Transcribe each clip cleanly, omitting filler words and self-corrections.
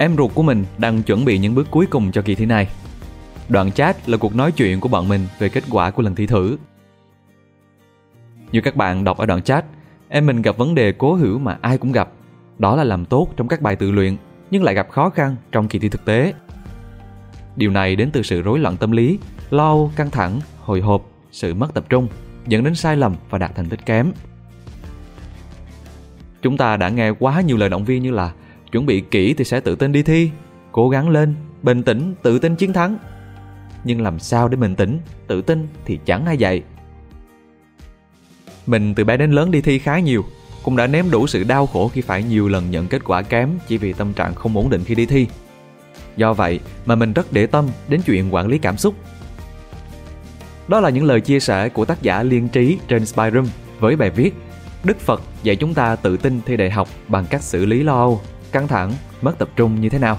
Em ruột của mình đang chuẩn bị những bước cuối cùng cho kỳ thi này. Đoạn chat là cuộc nói chuyện của bọn mình về kết quả của lần thi thử. Như các bạn đọc ở đoạn chat, em mình gặp vấn đề cố hữu mà ai cũng gặp. Đó là làm tốt trong các bài tự luyện nhưng lại gặp khó khăn trong kỳ thi thực tế. Điều này đến từ sự rối loạn tâm lý, lo âu, căng thẳng, hồi hộp, sự mất tập trung, dẫn đến sai lầm và đạt thành tích kém. Chúng ta đã nghe quá nhiều lời động viên như là chuẩn bị kỹ thì sẽ tự tin đi thi, cố gắng lên, bình tĩnh, tự tin chiến thắng. Nhưng làm sao để bình tĩnh, tự tin thì chẳng ai dạy. Mình từ bé đến lớn đi thi khá nhiều, cũng đã nếm đủ sự đau khổ khi phải nhiều lần nhận kết quả kém chỉ vì tâm trạng không ổn định khi đi thi. Do vậy mà mình rất để tâm đến chuyện quản lý cảm xúc. Đó là những lời chia sẻ của tác giả Liên Trí trên Spiderum với bài viết Đức Phật dạy chúng ta tự tin thi đại học bằng cách xử lý lo âu, căng thẳng, mất tập trung như thế nào.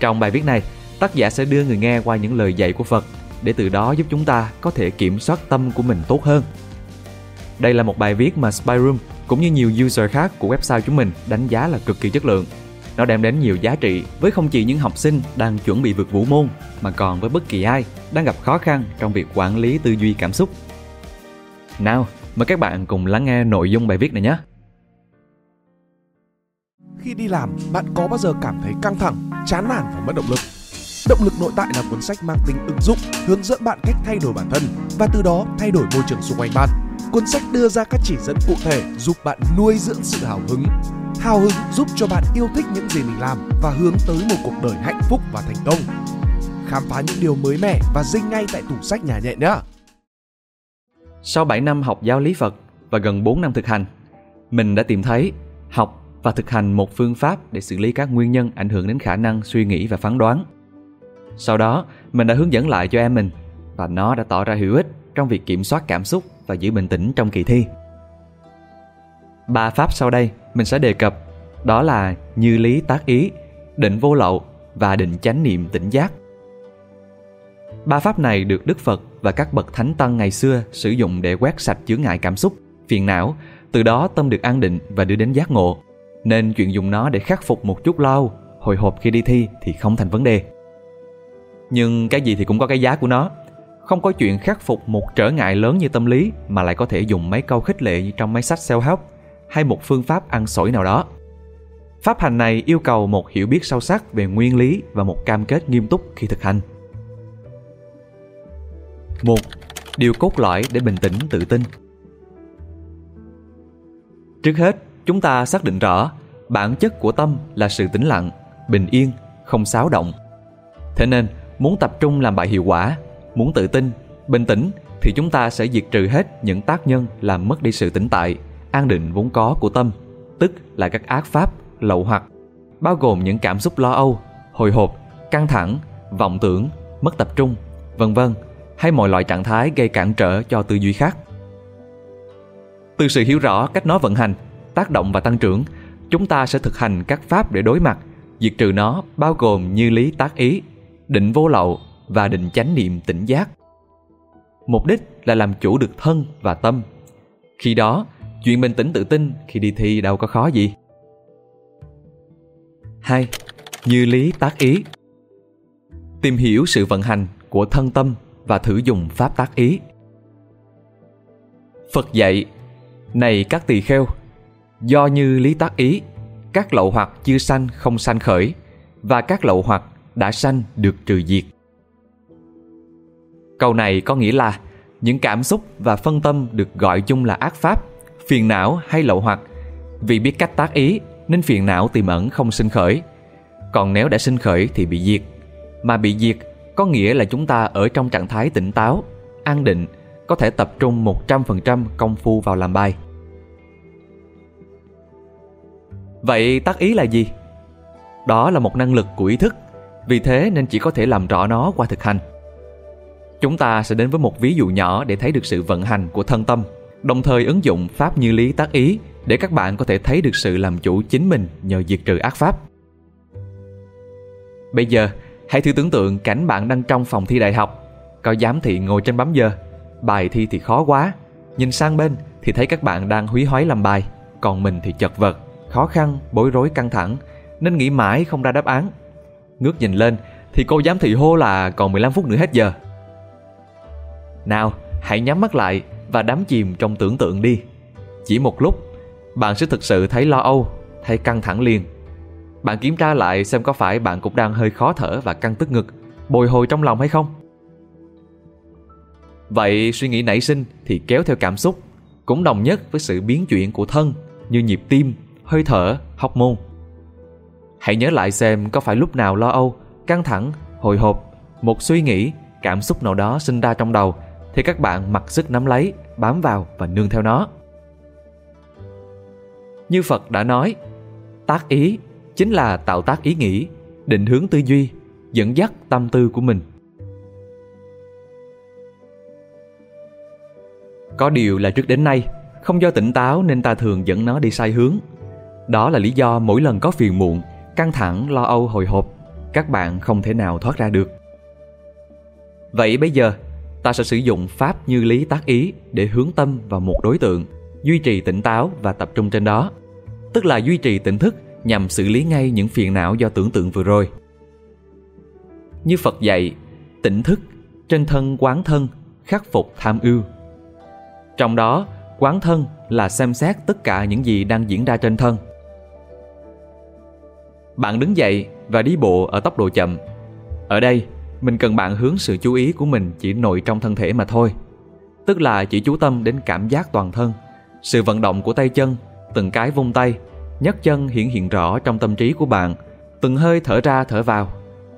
Trong bài viết này, tác giả sẽ đưa người nghe qua những lời dạy của Phật để từ đó giúp chúng ta có thể kiểm soát tâm của mình tốt hơn. Đây là một bài viết mà Spiderum cũng như nhiều user khác của website chúng mình đánh giá là cực kỳ chất lượng. Nó đem đến nhiều giá trị với không chỉ những học sinh đang chuẩn bị vượt vũ môn mà còn với bất kỳ ai đang gặp khó khăn trong việc quản lý tư duy cảm xúc. Nào, mời các bạn cùng lắng nghe nội dung bài viết này nhé. Khi đi làm, bạn có bao giờ cảm thấy căng thẳng, chán nản và mất động lực? Động lực nội tại là cuốn sách mang tính ứng dụng, hướng dẫn bạn cách thay đổi bản thân và từ đó thay đổi môi trường xung quanh bạn. Cuốn sách đưa ra các chỉ dẫn cụ thể giúp bạn nuôi dưỡng sự hào hứng. Hào hứng giúp cho bạn yêu thích những gì mình làm và hướng tới một cuộc đời hạnh phúc và thành công. Khám phá những điều mới mẻ và dinh ngay tại tủ sách nhà nhẹ nhé! Sau 7 năm học giáo lý Phật và gần 4 năm thực hành, mình đã tìm thấy, học và thực hành một phương pháp để xử lý các nguyên nhân ảnh hưởng đến khả năng suy nghĩ và phán đoán. Sau đó, mình đã hướng dẫn lại cho em mình và nó đã tỏ ra hữu ích trong việc kiểm soát cảm xúc và giữ bình tĩnh trong kỳ thi. 3 pháp sau đây mình sẽ đề cập, đó là như lý tác ý, định vô lậu và định chánh niệm tỉnh giác. 3 pháp này được Đức Phật và các bậc thánh tăng ngày xưa sử dụng để quét sạch chướng ngại cảm xúc, phiền não, từ đó tâm được an định và đưa đến giác ngộ. Nên chuyện dùng nó để khắc phục một chút lo âu, hồi hộp khi đi thi thì không thành vấn đề. Nhưng cái gì thì cũng có cái giá của nó. Không có chuyện khắc phục một trở ngại lớn như tâm lý mà lại có thể dùng mấy câu khích lệ như trong mấy sách self-help hay một phương pháp ăn xổi nào đó. Pháp hành này yêu cầu một hiểu biết sâu sắc về nguyên lý và một cam kết nghiêm túc khi thực hành. 1. Điều cốt lõi để bình tĩnh tự tin. Trước hết, chúng ta xác định rõ bản chất của tâm là sự tĩnh lặng, bình yên, không xáo động. Thế nên, muốn tập trung làm bài hiệu quả, muốn tự tin, bình tĩnh thì chúng ta sẽ diệt trừ hết những tác nhân làm mất đi sự tĩnh tại, an định vốn có của tâm, tức là các ác pháp, lậu hoặc, bao gồm những cảm xúc lo âu, hồi hộp, căng thẳng, vọng tưởng, mất tập trung, vân vân, hay mọi loại trạng thái gây cản trở cho tư duy khác. Từ sự hiểu rõ cách nó vận hành, tác động và tăng trưởng, chúng ta sẽ thực hành các pháp để đối mặt, diệt trừ nó bao gồm như lý tác ý, định vô lậu và định chánh niệm tỉnh giác. Mục đích là làm chủ được thân và tâm. Khi đó, chuyện bình tĩnh tự tin khi đi thi đâu có khó gì. 2. Như lý tác ý. Tìm hiểu sự vận hành của thân tâm và thử dùng pháp tác ý. Phật dạy: này các tỳ kheo, do như lý tác ý, các lậu hoặc chưa sanh không sanh khởi, và các lậu hoặc đã sanh được trừ diệt. Câu này có nghĩa là những cảm xúc và phân tâm được gọi chung là ác pháp, phiền não hay lậu hoặc. Vì biết cách tác ý nên phiền não tiềm ẩn không sinh khởi, còn nếu đã sinh khởi thì bị diệt. Mà bị diệt có nghĩa là chúng ta ở trong trạng thái tỉnh táo, an định, có thể tập trung 100% công phu vào làm bài. Vậy tác ý là gì? Đó là một năng lực của ý thức, vì thế nên chỉ có thể làm rõ nó qua thực hành. Chúng ta sẽ đến với một ví dụ nhỏ để thấy được sự vận hành của thân tâm, đồng thời ứng dụng pháp như lý tác ý để các bạn có thể thấy được sự làm chủ chính mình nhờ diệt trừ ác pháp. Bây giờ, hãy thử tưởng tượng cảnh bạn đang trong phòng thi đại học, có giám thị ngồi trên bấm giờ, bài thi thì khó quá, nhìn sang bên thì thấy các bạn đang húy hói làm bài, còn mình thì chật vật, khó khăn, bối rối, căng thẳng, nên nghĩ mãi không ra đáp án. Ngước nhìn lên thì cô giám thị hô là còn 15 phút nữa hết giờ. Nào, hãy nhắm mắt lại và đắm chìm trong tưởng tượng đi. Chỉ một lúc, bạn sẽ thực sự thấy lo âu, thấy căng thẳng liền. Bạn kiểm tra lại xem có phải bạn cũng đang hơi khó thở và căng tức ngực, bồi hồi trong lòng hay không. Vậy suy nghĩ nảy sinh thì kéo theo cảm xúc, cũng đồng nhất với sự biến chuyển của thân như nhịp tim, hơi thở, hormone. Hãy nhớ lại xem có phải lúc nào lo âu, căng thẳng, hồi hộp, một suy nghĩ, cảm xúc nào đó sinh ra trong đầu thì các bạn mặc sức nắm lấy, bám vào và nương theo nó. Như Phật đã nói, tác ý chính là tạo tác ý nghĩ, định hướng tư duy, dẫn dắt tâm tư của mình. Có điều là trước đến nay, không do tỉnh táo nên ta thường dẫn nó đi sai hướng. Đó là lý do mỗi lần có phiền muộn, căng thẳng, lo âu, hồi hộp, các bạn không thể nào thoát ra được. Vậy bây giờ, ta sẽ sử dụng pháp như lý tác ý để hướng tâm vào một đối tượng, duy trì tỉnh táo và tập trung trên đó. Tức là duy trì tỉnh thức nhằm xử lý ngay những phiền não do tưởng tượng vừa rồi. Như Phật dạy, tỉnh thức, trên thân quán thân, khắc phục tham ưu. Trong đó, quán thân là xem xét tất cả những gì đang diễn ra trên thân. Bạn đứng dậy và đi bộ ở tốc độ chậm. Ở đây, mình cần bạn hướng sự chú ý của mình chỉ nội trong thân thể mà thôi. Tức là chỉ chú tâm đến cảm giác toàn thân, sự vận động của tay chân, từng cái vung tay, nhấc chân hiện rõ trong tâm trí của bạn, từng hơi thở ra thở vào.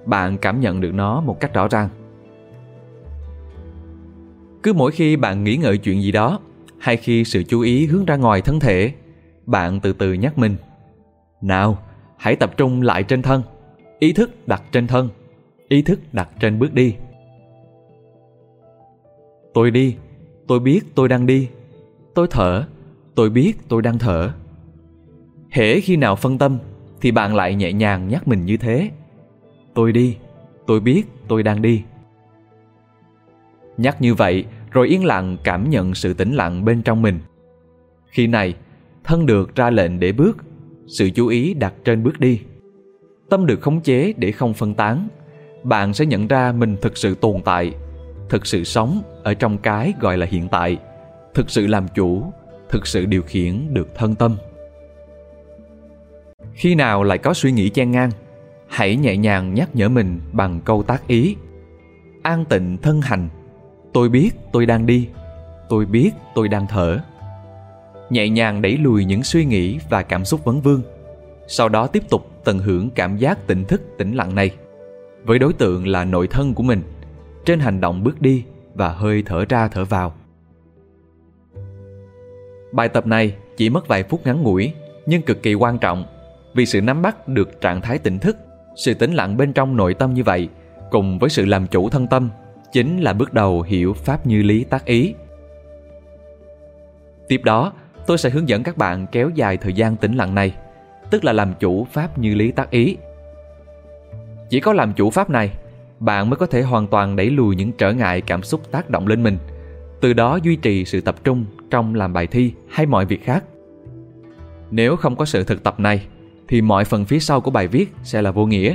Bạn cảm nhận được nó một cách rõ ràng. Cứ mỗi khi bạn nghĩ ngợi chuyện gì đó, hay khi sự chú ý hướng ra ngoài thân thể, bạn từ từ nhắc mình: nào, hãy tập trung lại trên thân. Ý thức đặt trên thân, ý thức đặt trên bước đi. Tôi đi, tôi biết tôi đang đi. Tôi thở, tôi biết tôi đang thở. Hễ khi nào phân tâm thì bạn lại nhẹ nhàng nhắc mình như thế: tôi đi, tôi biết tôi đang đi. Nhắc như vậy rồi yên lặng cảm nhận sự tĩnh lặng bên trong mình. Khi này, thân được ra lệnh để bước, sự chú ý đặt trên bước đi, tâm được khống chế để không phân tán. Bạn sẽ nhận ra mình thực sự tồn tại, thực sự sống ở trong cái gọi là hiện tại, thực sự làm chủ, thực sự điều khiển được thân tâm. Khi nào lại có suy nghĩ chen ngang, hãy nhẹ nhàng nhắc nhở mình bằng câu tác ý: an tịnh thân hành, tôi biết tôi đang đi, tôi biết tôi đang thở. Nhẹ nhàng đẩy lùi những suy nghĩ và cảm xúc vấn vương, sau đó tiếp tục tận hưởng cảm giác tỉnh thức tĩnh lặng này, với đối tượng là nội thân của mình, trên hành động bước đi và hơi thở ra thở vào. Bài tập này chỉ mất vài phút ngắn ngủi nhưng cực kỳ quan trọng, vì sự nắm bắt được trạng thái tỉnh thức, sự tĩnh lặng bên trong nội tâm như vậy, cùng với sự làm chủ thân tâm, chính là bước đầu hiểu pháp như lý tác ý. Tiếp đó, tôi sẽ hướng dẫn các bạn kéo dài thời gian tĩnh lặng này, tức là làm chủ pháp như lý tác ý. Chỉ có làm chủ pháp này, bạn mới có thể hoàn toàn đẩy lùi những trở ngại cảm xúc tác động lên mình, từ đó duy trì sự tập trung trong làm bài thi hay mọi việc khác. Nếu không có sự thực tập này, thì mọi phần phía sau của bài viết sẽ là vô nghĩa.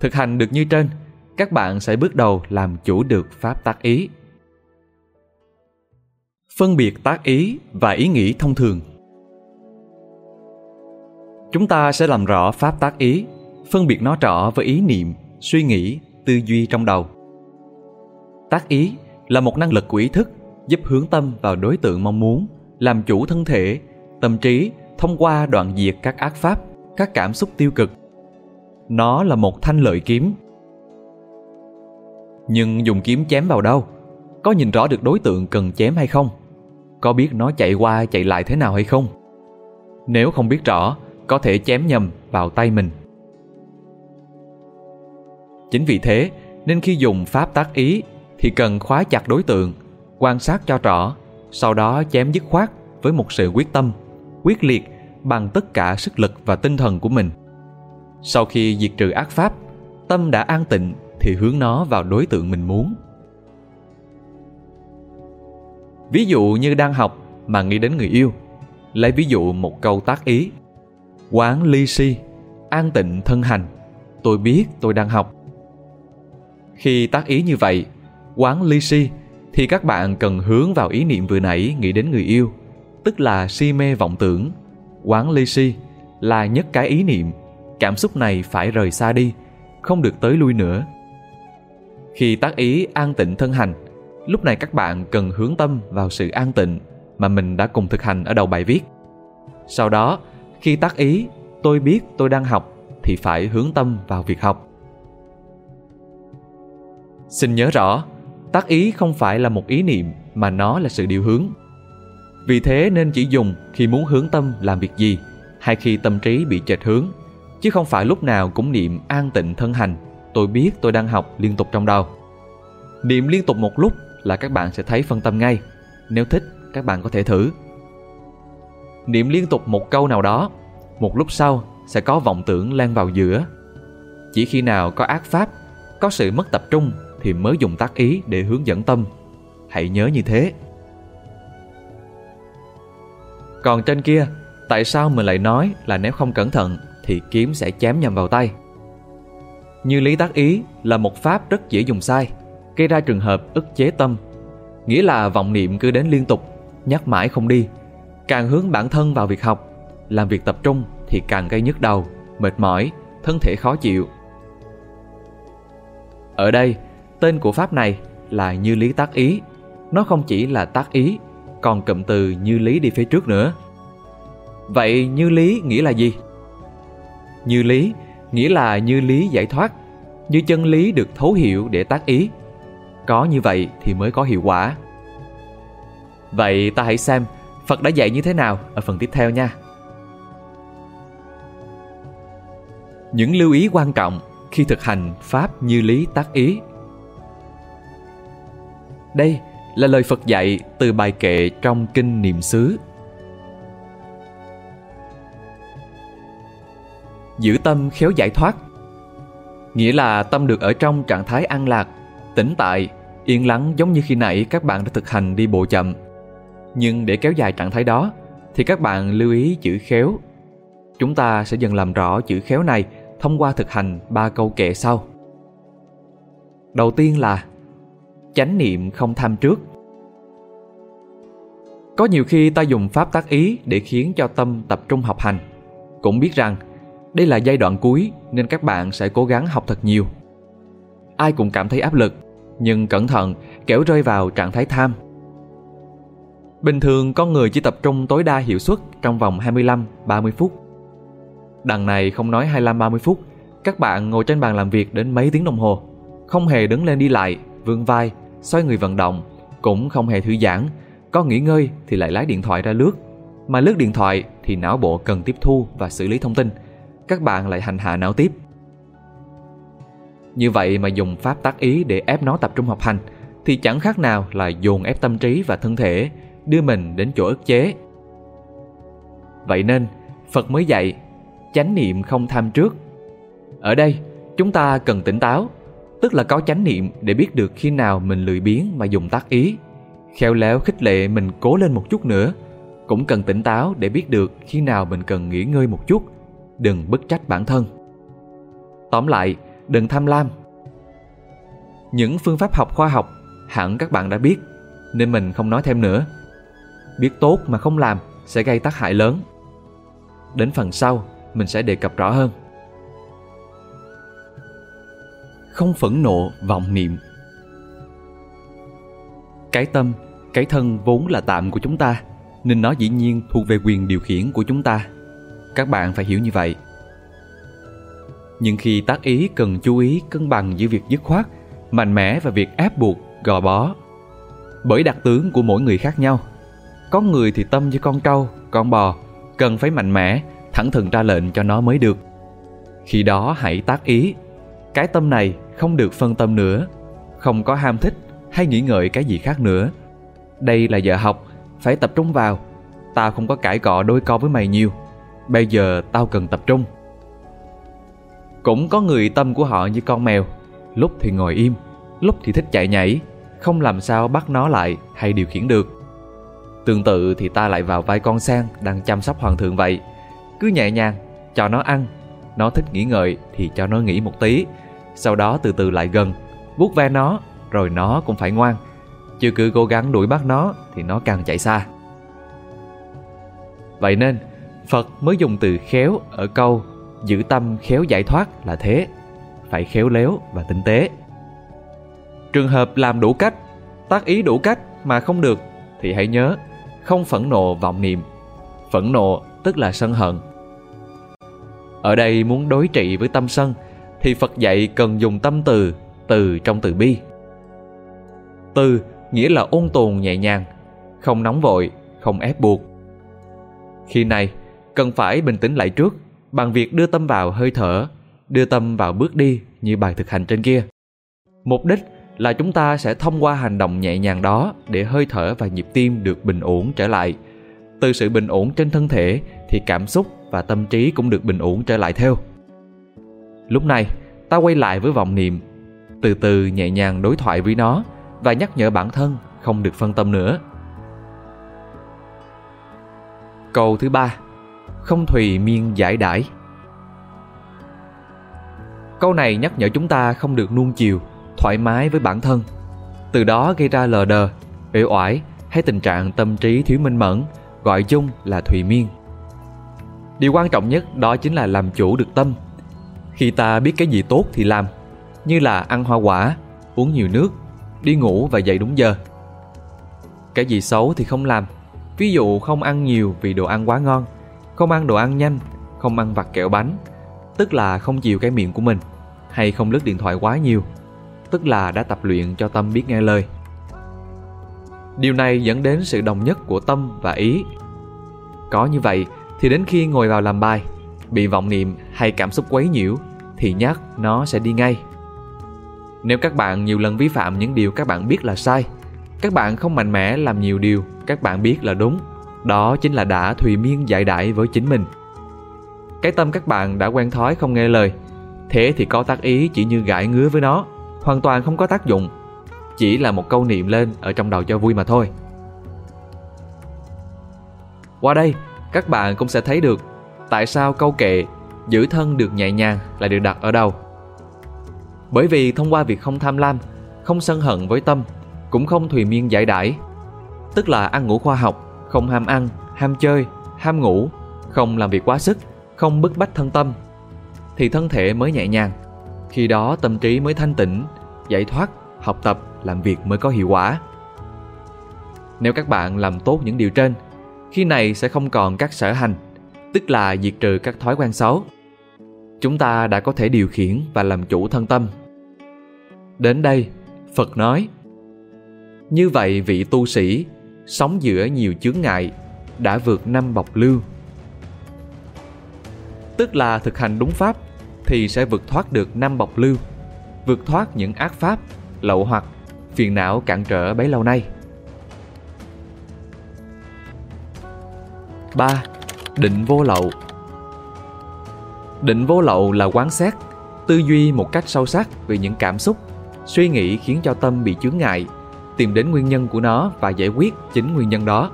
Thực hành được như trên, các bạn sẽ bước đầu làm chủ được pháp tác ý. Phân biệt tác ý và ý nghĩ thông thường. Chúng ta sẽ làm rõ pháp tác ý, phân biệt nó rõ với ý niệm, suy nghĩ, tư duy trong đầu. Tác ý là một năng lực của ý thức giúp hướng tâm vào đối tượng mong muốn, làm chủ thân thể, tâm trí thông qua đoạn diệt các ác pháp, các cảm xúc tiêu cực. Nó là một thanh lợi kiếm. Nhưng dùng kiếm chém vào đâu? Có nhìn rõ được đối tượng cần chém hay không? Có biết nó chạy qua chạy lại thế nào hay không? Nếu không biết rõ, có thể chém nhầm vào tay mình. Chính vì thế nên khi dùng pháp tác ý thì cần khóa chặt đối tượng, quan sát cho rõ, sau đó chém dứt khoát với một sự quyết tâm, quyết liệt bằng tất cả sức lực và tinh thần của mình. Sau khi diệt trừ ác pháp, tâm đã an tịnh thì hướng nó vào đối tượng mình muốn. Ví dụ như đang học mà nghĩ đến người yêu, lấy ví dụ một câu tác ý: quán ly si, an tịnh thân hành. Tôi biết tôi đang học. Khi tác ý như vậy, quán ly si, thì các bạn cần hướng vào ý niệm vừa nãy nghĩ đến người yêu, tức là si mê vọng tưởng. Quán ly si là nhất cái ý niệm, cảm xúc này phải rời xa đi, không được tới lui nữa. Khi tác ý an tịnh thân hành, lúc này các bạn cần hướng tâm vào sự an tịnh mà mình đã cùng thực hành ở đầu bài viết. Sau đó, khi tác ý tôi biết tôi đang học thì phải hướng tâm vào việc học. Xin nhớ rõ, tác ý không phải là một ý niệm mà nó là sự điều hướng. Vì thế nên chỉ dùng khi muốn hướng tâm làm việc gì hay khi tâm trí bị chệch hướng, chứ không phải lúc nào cũng niệm an tịnh thân hành, tôi biết tôi đang học liên tục trong đầu. Niệm liên tục một lúc là các bạn sẽ thấy phân tâm ngay. Nếu thích, các bạn có thể thử. Niệm liên tục một câu nào đó, một lúc sau sẽ có vọng tưởng lan vào giữa. Chỉ khi nào có ác pháp, có sự mất tập trung thì mới dùng tác ý để hướng dẫn tâm. Hãy nhớ như thế. Còn trên kia, tại sao mình lại nói là nếu không cẩn thận thì kiếm sẽ chém nhầm vào tay? Như lý tác ý là một pháp rất dễ dùng sai, gây ra trường hợp ức chế tâm, nghĩa là vọng niệm cứ đến liên tục, nhắc mãi không đi. Càng hướng bản thân vào việc học, làm việc tập trung thì càng gây nhức đầu, mệt mỏi, thân thể khó chịu. Ở đây, tên của pháp này là như lý tác ý. Nó không chỉ là tác ý, còn cụm từ như lý đi phía trước nữa. Vậy như lý nghĩa là gì? Như lý nghĩa là như lý giải thoát, như chân lý được thấu hiểu để tác ý. Có như vậy thì mới có hiệu quả. Vậy ta hãy xem Phật đã dạy như thế nào ở phần tiếp theo nha. Những lưu ý quan trọng khi thực hành pháp như lý tác ý. Đây là lời Phật dạy từ bài kệ trong Kinh Niệm xứ. Giữ tâm khéo giải thoát, nghĩa là tâm được ở trong trạng thái an lạc, tĩnh tại, yên lắng, giống như khi nãy các bạn đã thực hành đi bộ chậm. Nhưng để kéo dài trạng thái đó thì các bạn lưu ý chữ khéo. Chúng ta sẽ dần làm rõ chữ khéo này thông qua thực hành 3 câu kệ sau. Đầu tiên là chánh niệm không tham trước. Có nhiều khi ta dùng pháp tác ý để khiến cho tâm tập trung học hành. Cũng biết rằng đây là giai đoạn cuối nên các bạn sẽ cố gắng học thật nhiều. Ai cũng cảm thấy áp lực, nhưng cẩn thận kẻo rơi vào trạng thái tham. Bình thường con người chỉ tập trung tối đa hiệu suất trong vòng 25-30 phút. Đằng này không nói 25-30 phút, các bạn ngồi trên bàn làm việc đến mấy tiếng đồng hồ, không hề đứng lên đi lại, vươn vai, xoay người vận động, cũng không hề thư giãn, có nghỉ ngơi thì lại lấy điện thoại ra lướt. Mà lướt điện thoại thì não bộ cần tiếp thu và xử lý thông tin, các bạn lại hành hạ não tiếp. Như vậy mà dùng pháp tác ý để ép nó tập trung học hành thì chẳng khác nào là dồn ép tâm trí và thân thể, đưa mình đến chỗ ức chế. Vậy nên Phật mới dạy chánh niệm không tham trước. Ở đây chúng ta cần tỉnh táo, tức là có chánh niệm để biết được khi nào mình lười biếng mà dùng tác ý, khéo léo khích lệ mình cố lên một chút nữa. Cũng cần tỉnh táo để biết được khi nào mình cần nghỉ ngơi một chút, đừng bức trách bản thân. Tóm lại, đừng tham lam. Những phương pháp học khoa học hẳn các bạn đã biết, nên mình không nói thêm nữa. Biết tốt mà không làm sẽ gây tác hại lớn. Đến phần sau mình sẽ đề cập rõ hơn. Không phẫn nộ vọng niệm. Cái tâm, cái thân vốn là tạm của chúng ta, nên nó dĩ nhiên thuộc về quyền điều khiển của chúng ta. Các bạn phải hiểu như vậy. Nhưng khi tác ý cần chú ý cân bằng giữa việc dứt khoát, mạnh mẽ và việc ép buộc, gò bó, bởi đặc tướng của mỗi người khác nhau. Có người thì tâm như con trâu, con bò, cần phải mạnh mẽ, thẳng thừng ra lệnh cho nó mới được. Khi đó hãy tác ý, cái tâm này không được phân tâm nữa, không có ham thích hay nghĩ ngợi cái gì khác nữa. Đây là giờ học, phải tập trung vào. Tao không có cãi cọ đôi co với mày nhiều, bây giờ tao cần tập trung. Cũng có người tâm của họ như con mèo, lúc thì ngồi im, lúc thì thích chạy nhảy, không làm sao bắt nó lại hay điều khiển được. Tương tự thì ta lại vào vai con sen đang chăm sóc hoàng thượng vậy, cứ nhẹ nhàng cho nó ăn, Nó thích nghĩ ngợi thì cho nó nghĩ một tí, sau đó từ từ lại gần, vuốt ve nó, rồi nó cũng phải ngoan. Chứ cứ cố gắng đuổi bắt nó thì nó càng chạy xa. Vậy nên Phật mới dùng từ khéo ở câu giữ tâm khéo giải thoát là thế. Phải khéo léo và tinh tế. Trường hợp làm đủ cách, tác ý đủ cách mà không được thì hãy nhớ không phẫn nộ vọng niệm. Phẫn nộ tức là sân hận. Ở đây muốn đối trị với tâm sân thì Phật dạy cần dùng tâm từ, từ trong từ bi. Từ nghĩa là ôn tồn nhẹ nhàng, không nóng vội, không ép buộc. Khi này, cần phải bình tĩnh lại trước bằng việc đưa tâm vào hơi thở, đưa tâm vào bước đi như bài thực hành trên kia. Mục đích là chúng ta sẽ thông qua hành động nhẹ nhàng đó để hơi thở và nhịp tim được bình ổn trở lại. Từ sự bình ổn trên thân thể thì cảm xúc và tâm trí cũng được bình ổn trở lại theo. Lúc này, ta quay lại với vọng niệm, từ từ nhẹ nhàng đối thoại với nó và nhắc nhở bản thân không được phân tâm nữa. Câu thứ 3, không thùy miên giải đãi. Câu này nhắc nhở chúng ta không được nuông chiều, thoải mái với bản thân, từ đó gây ra lờ đờ, uể oải hay tình trạng tâm trí thiếu minh mẫn, gọi chung là thùy miên. Điều quan trọng nhất đó chính là làm chủ được tâm. Khi ta biết cái gì tốt thì làm, như là ăn hoa quả, uống nhiều nước, đi ngủ và dậy đúng giờ. Cái gì xấu thì không làm, ví dụ không ăn nhiều vì đồ ăn quá ngon, không ăn đồ ăn nhanh, không ăn vặt kẹo bánh, tức là không chiều cái miệng của mình, hay không lướt điện thoại quá nhiều, tức là đã tập luyện cho tâm biết nghe lời. Điều này dẫn đến sự đồng nhất của tâm và ý. Có như vậy thì đến khi ngồi vào làm bài, bị vọng niệm hay cảm xúc quấy nhiễu thì nhắc nó sẽ đi ngay. Nếu các bạn nhiều lần vi phạm những điều các bạn biết là sai, các bạn không mạnh mẽ làm nhiều điều các bạn biết là đúng, đó chính là đã thùy miên giải đãi với chính mình. Cái tâm các bạn đã quen thói không nghe lời, thế thì có tác ý chỉ như gãi ngứa với nó, hoàn toàn không có tác dụng, chỉ là một câu niệm lên ở trong đầu cho vui mà thôi. Qua đây, các bạn cũng sẽ thấy được tại sao câu kệ giữ thân được nhẹ nhàng lại được đặt ở đầu. Bởi vì thông qua việc không tham lam, không sân hận với tâm, cũng không thùy miên giải đãi, tức là ăn ngủ khoa học, không ham ăn, ham chơi, ham ngủ, không làm việc quá sức, không bức bách thân tâm, thì thân thể mới nhẹ nhàng. Khi đó tâm trí mới thanh tịnh, giải thoát, học tập, làm việc mới có hiệu quả. Nếu các bạn làm tốt những điều trên, khi này sẽ không còn các sở hành, tức là diệt trừ các thói quen xấu. Chúng ta đã có thể điều khiển và làm chủ thân tâm. Đến đây, Phật nói: như vậy vị tu sĩ sống giữa nhiều chướng ngại, đã vượt 5 bọc lưu. Tức là thực hành đúng pháp thì sẽ vượt thoát được 5 bọc lưu, vượt thoát những ác pháp, lậu hoặc, phiền não cản trở bấy lâu nay. 3. Định vô lậu. Định vô lậu là quán xét, tư duy một cách sâu sắc về những cảm xúc, suy nghĩ khiến cho tâm bị chướng ngại, tìm đến nguyên nhân của nó và giải quyết chính nguyên nhân đó.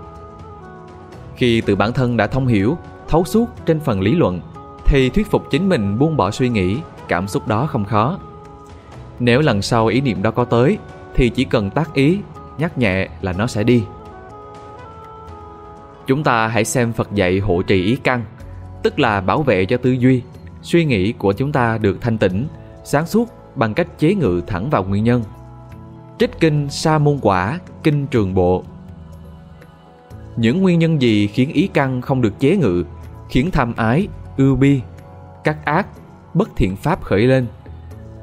Khi tự bản thân đã thông hiểu, thấu suốt trên phần lý luận, thì thuyết phục chính mình buông bỏ suy nghĩ, cảm xúc đó không khó. Nếu lần sau ý niệm đó có tới, thì chỉ cần tác ý, nhắc nhẹ là nó sẽ đi. Chúng ta hãy xem Phật dạy hộ trì ý căn, tức là bảo vệ cho tư duy, suy nghĩ của chúng ta được thanh tịnh, sáng suốt bằng cách chế ngự thẳng vào nguyên nhân. Trích kinh Sa Môn Quả, kinh Trường Bộ. Những nguyên nhân gì khiến ý căn không được chế ngự, khiến tham ái, ưu bi, các ác, bất thiện pháp khởi lên?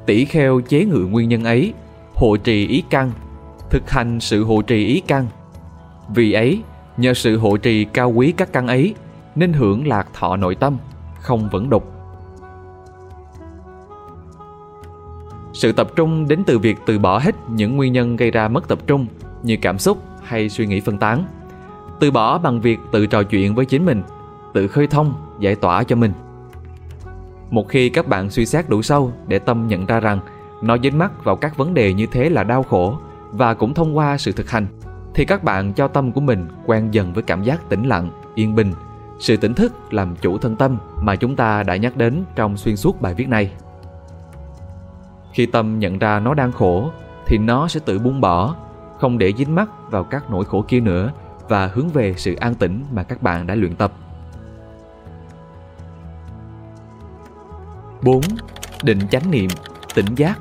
Tỷ kheo chế ngự nguyên nhân ấy, hộ trì ý căn, thực hành sự hộ trì ý căn. Vì ấy, nhờ sự hộ trì cao quý các căn ấy, nên hưởng lạc thọ nội tâm, không vẫn đục. Sự tập trung đến từ việc từ bỏ hết những nguyên nhân gây ra mất tập trung như cảm xúc hay suy nghĩ phân tán. Từ bỏ bằng việc tự trò chuyện với chính mình, tự khơi thông, giải tỏa cho mình. Một khi các bạn suy xét đủ sâu để tâm nhận ra rằng nó dính mắc vào các vấn đề như thế là đau khổ, và cũng thông qua sự thực hành, thì các bạn cho tâm của mình quen dần với cảm giác tĩnh lặng, yên bình, Sự tỉnh thức làm chủ thân tâm mà chúng ta đã nhắc đến trong xuyên suốt bài viết này. Khi tâm nhận ra nó đang khổ thì nó sẽ tự buông bỏ, không để dính mắc vào các nỗi khổ kia nữa và hướng về sự an tĩnh mà các bạn đã luyện tập. 4. Định chánh niệm, tỉnh giác.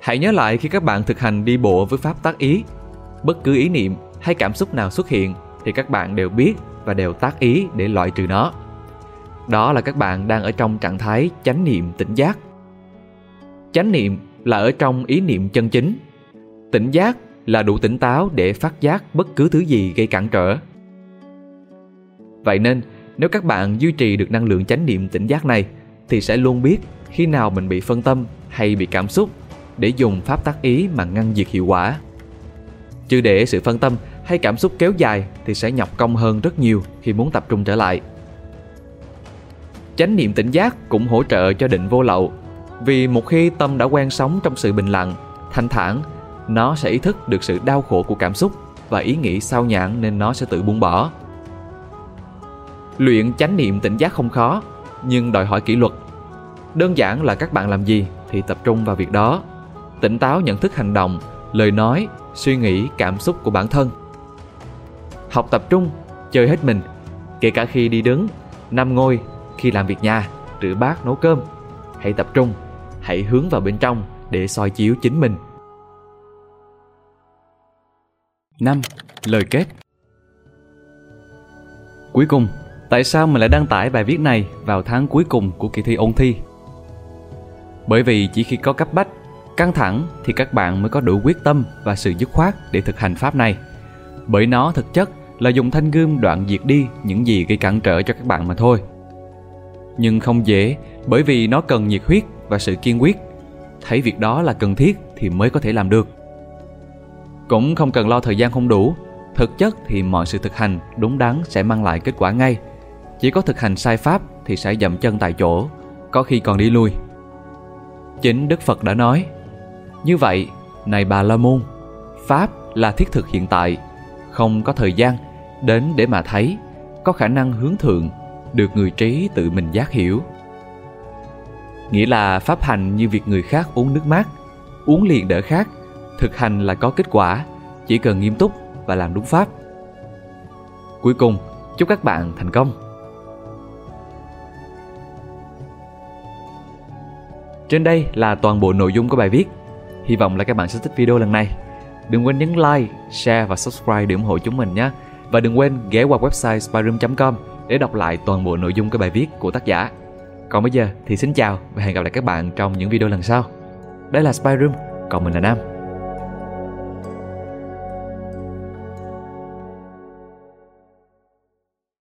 Hãy nhớ lại khi các bạn thực hành đi bộ với pháp tác ý. Bất cứ ý niệm hay cảm xúc nào xuất hiện thì các bạn đều biết và đều tác ý để loại trừ nó. Đó là các bạn đang ở trong trạng thái chánh niệm tỉnh giác. Chánh niệm là ở trong ý niệm chân chính. Tỉnh giác là đủ tỉnh táo để phát giác bất cứ thứ gì gây cản trở. Vậy nên, nếu các bạn duy trì được năng lượng chánh niệm tỉnh giác này thì sẽ luôn biết khi nào mình bị phân tâm hay bị cảm xúc để dùng pháp tác ý mà ngăn diệt hiệu quả. Chứ để sự phân tâm hay cảm xúc kéo dài thì sẽ nhọc công hơn rất nhiều khi muốn tập trung trở lại. Chánh niệm tỉnh giác cũng hỗ trợ cho định vô lậu, vì một khi tâm đã quen sống trong sự bình lặng, thanh thản, nó sẽ ý thức được sự đau khổ của cảm xúc và ý nghĩ sao nhãn nên nó sẽ tự buông bỏ. Luyện chánh niệm tỉnh giác không khó, nhưng đòi hỏi kỷ luật. Đơn giản là các bạn làm gì thì tập trung vào việc đó, tỉnh táo nhận thức hành động, lời nói, suy nghĩ, cảm xúc của bản thân. Học tập trung, chơi hết mình, kể cả khi đi đứng, nằm ngồi, khi làm việc nhà, rửa bát, nấu cơm. Hãy tập trung, hãy hướng vào bên trong để soi chiếu chính mình. 5. Lời kết. Cuối cùng, tại sao mình lại đăng tải bài viết này vào tháng cuối cùng của kỳ thi ôn thi? Bởi vì chỉ khi có cấp bách, căng thẳng thì các bạn mới có đủ quyết tâm và sự dứt khoát để thực hành pháp này. Bởi nó thực chất là dùng thanh gươm đoạn diệt đi những gì gây cản trở cho các bạn mà thôi. Nhưng không dễ, bởi vì nó cần nhiệt huyết và sự kiên quyết. Thấy việc đó là cần thiết thì mới có thể làm được. Cũng không cần lo thời gian không đủ. Thực chất thì mọi sự thực hành đúng đắn sẽ mang lại kết quả ngay. Chỉ có thực hành sai pháp thì sẽ dậm chân tại chỗ, có khi còn đi lui. Chính Đức Phật đã nói: "Như vậy, này Bà La Môn, pháp là thiết thực hiện tại, không có thời gian, đến để mà thấy, có khả năng hướng thượng, được người trí tự mình giác hiểu." Nghĩa là pháp hành như việc người khác uống nước mát, uống liền đỡ khát, thực hành là có kết quả, chỉ cần nghiêm túc và làm đúng pháp. Cuối cùng, chúc các bạn thành công. Trên đây là toàn bộ nội dung của bài viết. Hy vọng là các bạn sẽ thích video lần này. Đừng quên nhấn like, share và subscribe để ủng hộ chúng mình nhé. Và đừng quên ghé qua website spiderum.com để đọc lại toàn bộ nội dung của bài viết của tác giả. Còn bây giờ thì xin chào và hẹn gặp lại các bạn trong những video lần sau. Đây là Spiderum, còn mình là Nam.